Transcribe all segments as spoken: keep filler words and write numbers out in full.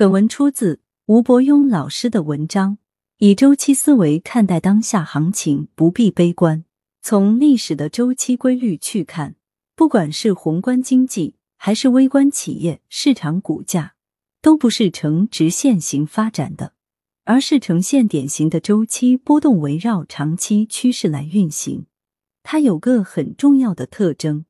本文出自吴伯庸老师的文章，以周期思维看待当下行情，不必悲观。从历史的周期规律去看，不管是宏观经济还是微观企业市场股价，都不是呈直线型发展的，而是呈现典型的周期波动，围绕长期趋势来运行。它有个很重要的特征，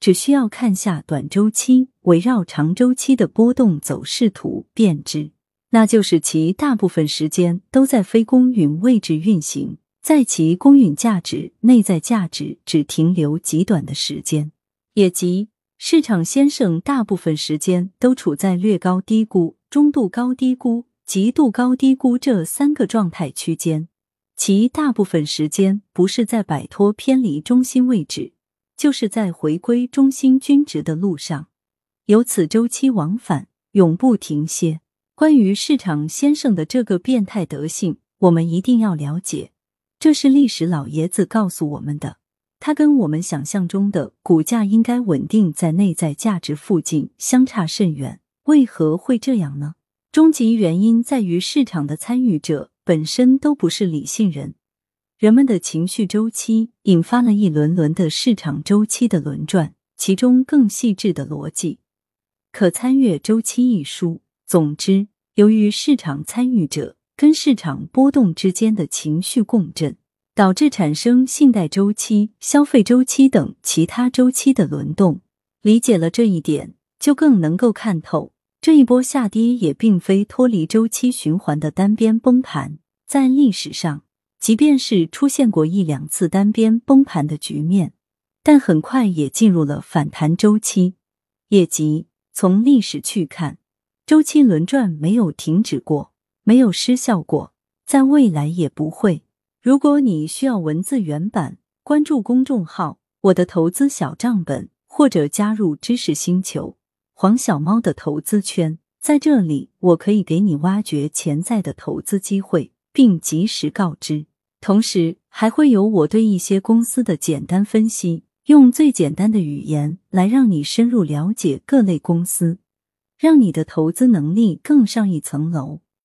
只需要看下短周期围绕长周期的波动走势图便知，那就是其大部分时间都在非公允位置运行，在其公允价值、内在价值只停留极短的时间，也即市场先生大部分时间都处在略高低估、中度高低估、极度高低估这三个状态区间，其大部分时间不是在摆脱偏离中心位置，就是在回归中心均值的路上，由此周期往返，永不停歇。关于市场先生的这个变态德性，我们一定要了解，这是历史老爷子告诉我们的。它跟我们想象中的股价应该稳定在内在价值附近相差甚远。为何会这样呢？终极原因在于市场的参与者本身都不是理性人，人们的情绪周期引发了一轮轮的市场周期的轮转，其中更细致的逻辑可参阅《周期》一书。总之，由于市场参与者跟市场波动之间的情绪共振，导致产生信贷周期、消费周期等其他周期的轮动。理解了这一点，就更能够看透这一波下跌也并非脱离周期循环的单边崩盘。在历史上，即便是出现过一两次单边崩盘的局面，但很快也进入了反弹周期，也即从历史去看，周期轮转没有停止过，没有失效过，在未来也不会。如果你需要文字原版，关注公众号我的投资小账本，或者加入知识星球黄小猫的投资圈，在这里我可以给你挖掘潜在的投资机会，并及时告知。同时还会有我对一些公司的简单分析，用最简单的语言来让你深入了解各类公司，让你的投资能力更上一层楼。